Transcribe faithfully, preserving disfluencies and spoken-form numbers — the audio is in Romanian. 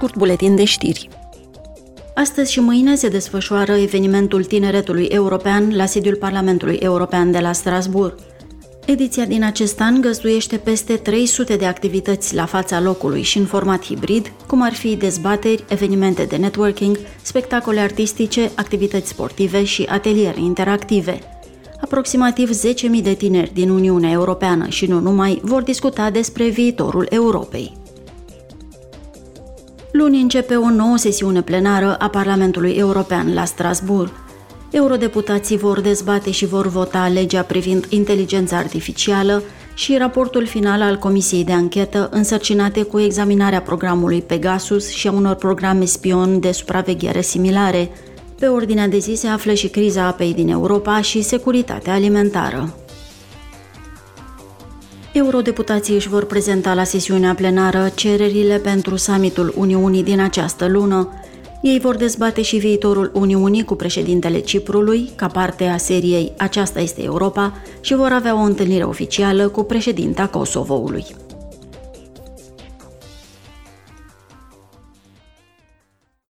scurt buletin de știri. Astăzi și mâine se desfășoară evenimentul Tineretului European la sediul Parlamentului European de la Strasbourg. Ediția din acest an găzduiește peste trei sute de activități la fața locului și în format hibrid, cum ar fi dezbateri, evenimente de networking, spectacole artistice, activități sportive și ateliere interactive. Aproximativ zece mii de tineri din Uniunea Europeană și nu numai vor discuta despre viitorul Europei. Luni începe o nouă sesiune plenară a Parlamentului European la Strasbourg. Eurodeputații vor dezbate și vor vota legea privind inteligența artificială și raportul final al Comisiei de Anchetă însărcinate cu examinarea programului Pegasus și a unor programe spion de supraveghere similare. Pe ordinea de zi se află și criza apei din Europa și securitatea alimentară. Eurodeputații își vor prezenta la sesiunea plenară cererile pentru summitul Uniunii din această lună. Ei vor dezbate și viitorul Uniunii cu președintele Ciprului, ca parte a seriei Aceasta este Europa, și vor avea o întâlnire oficială cu președinta Kosovoului.